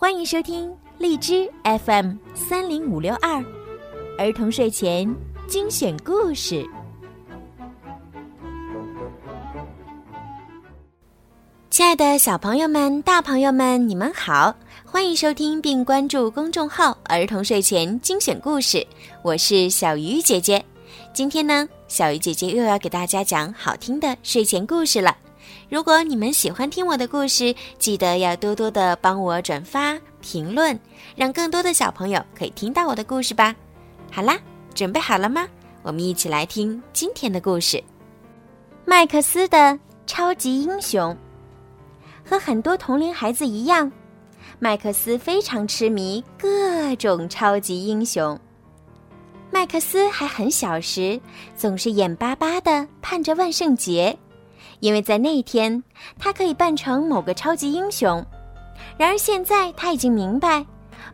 欢迎收听荔枝 FM30562 儿童睡前精选故事。亲爱的小朋友们、大朋友们，你们好，欢迎收听并关注公众号儿童睡前精选故事，我是小鱼姐姐。今天呢，小鱼姐姐又要给大家讲好听的睡前故事了。如果你们喜欢听我的故事，记得要多多的帮我转发、评论，让更多的小朋友可以听到我的故事吧。好啦，准备好了吗？我们一起来听今天的故事。麦克斯的超级英雄。和很多同龄孩子一样，麦克斯非常痴迷各种超级英雄。麦克斯还很小时，总是眼巴巴地盼着万圣节，因为在那天他可以扮成某个超级英雄。然而现在他已经明白，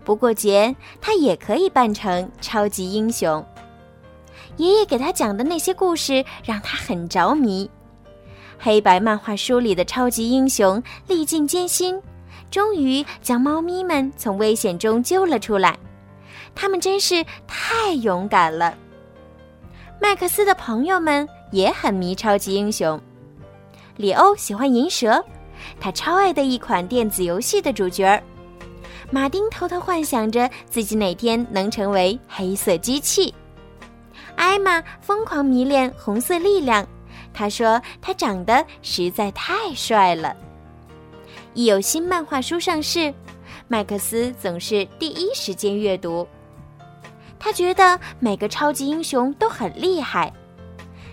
不过节他也可以扮成超级英雄。爷爷给他讲的那些故事让他很着迷，黑白漫画书里的超级英雄历尽艰辛，终于将猫咪们从危险中救了出来，他们真是太勇敢了。麦克斯的朋友们也很迷超级英雄。里欧喜欢银蛇，他超爱的一款电子游戏的主角。马丁偷偷幻想着自己哪天能成为黑色机器。艾玛疯狂迷恋红色力量，他说他长得实在太帅了。一有新漫画书上市，麦克斯总是第一时间阅读。他觉得每个超级英雄都很厉害，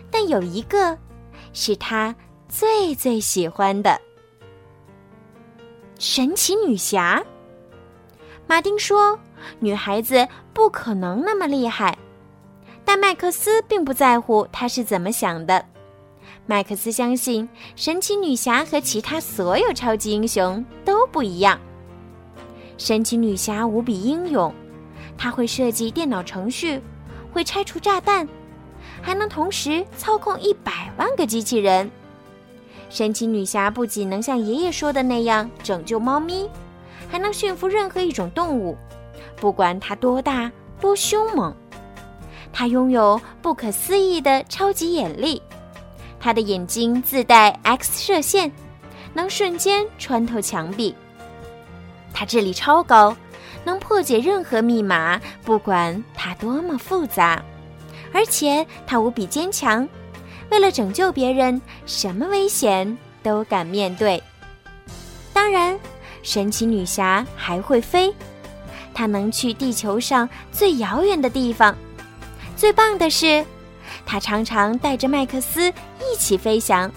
但有一个是他最最喜欢的，神奇女侠。马丁说女孩子不可能那么厉害，但麦克斯并不在乎她是怎么想的。麦克斯相信神奇女侠和其他所有超级英雄都不一样。神奇女侠无比英勇，她会设计电脑程序，会拆除炸弹，还能同时操控100万个机器人。神奇女侠不仅能像爷爷说的那样拯救猫咪，还能驯服任何一种动物，不管它多大多凶猛。她拥有不可思议的超级眼力，她的眼睛自带 X 射线，能瞬间穿透墙壁。她智力超高，能破解任何密码，不管它多么复杂。而且她无比坚强，为了拯救别人，什么危险都敢面对。当然，神奇女侠还会飞，她能去地球上最遥远的地方。最棒的是，她常常带着麦克斯一起飞翔，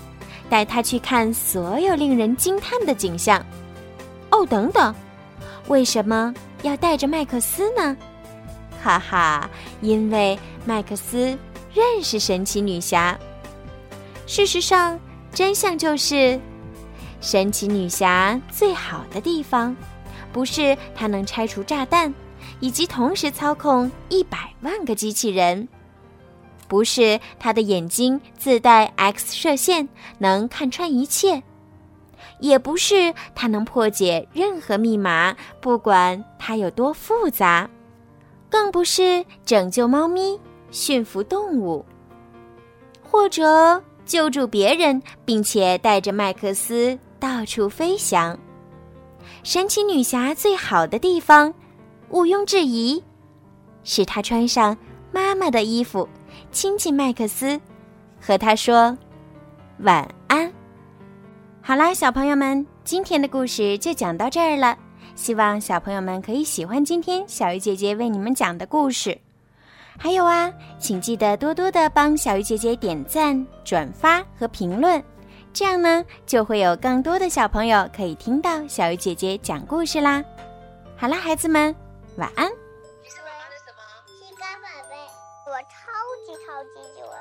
带她去看所有令人惊叹的景象。哦，等等，为什么要带着麦克斯呢？哈哈，因为麦克斯认识神奇女侠。事实上，真相就是，神奇女侠最好的地方，不是她能拆除炸弹，以及同时操控100万个机器人；不是她的眼睛自带 X 射线，能看穿一切；也不是她能破解任何密码，不管它有多复杂；更不是拯救猫咪、驯服动物，或者救助别人，并且带着麦克斯到处飞翔。神奇女侠最好的地方，毋庸置疑，是她穿上妈妈的衣服，亲亲麦克斯，和她说晚安。好啦，小朋友们，今天的故事就讲到这儿了。希望小朋友们可以喜欢今天小鱼姐姐为你们讲的故事。还有啊，请记得多多的帮小鱼姐姐点赞、转发和评论，这样呢，就会有更多的小朋友可以听到小鱼姐姐讲故事啦。好啦，孩子们，晚安。这是妈妈的什么？是干宝贝，我超级喜欢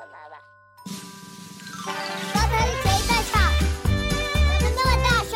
妈妈。刚才是谁在唱？怎么那么大声？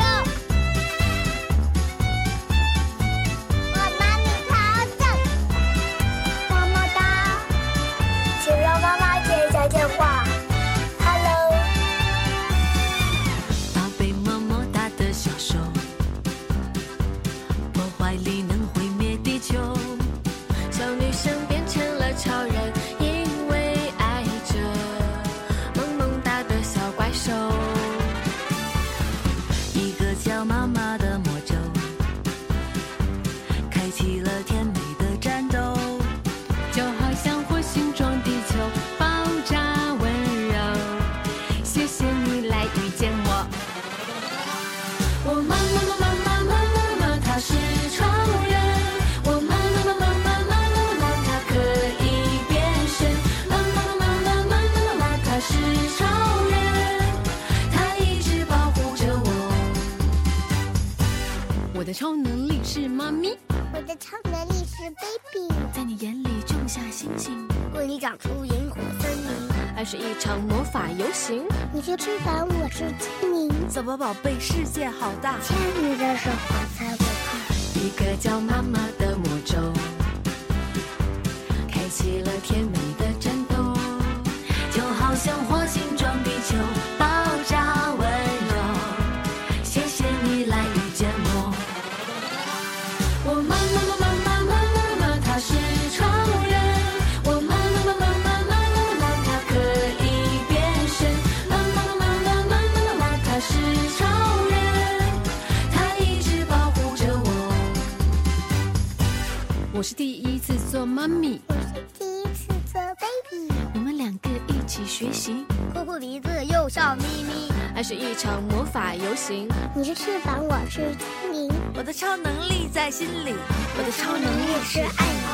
的超能力是妈咪，我的超能力是 baby， 在你眼里种下星星，为你长出萤火森林。爱是一场魔法游行，你是翅膀，我是精灵。走吧，宝贝，世界好大，牵你的手我才不怕。一个叫妈妈的魔咒，开启了甜美的战斗，就好像火星撞地球，爆炸温柔。谢谢你来遇见我，我妈妈妈妈妈妈妈妈，她是超人。我妈妈妈妈妈妈妈，她可以变身。妈妈妈妈妈妈妈妈，她是超人，她一直保护着我。我是第一次做妈咪，我是第一次做 baby， 我们两个一起学习，哭哭鼻子又笑眯眯。爱是一场魔法游行，你是翅膀，我是精灵，我的超能力在心里，我的超能力是爱你。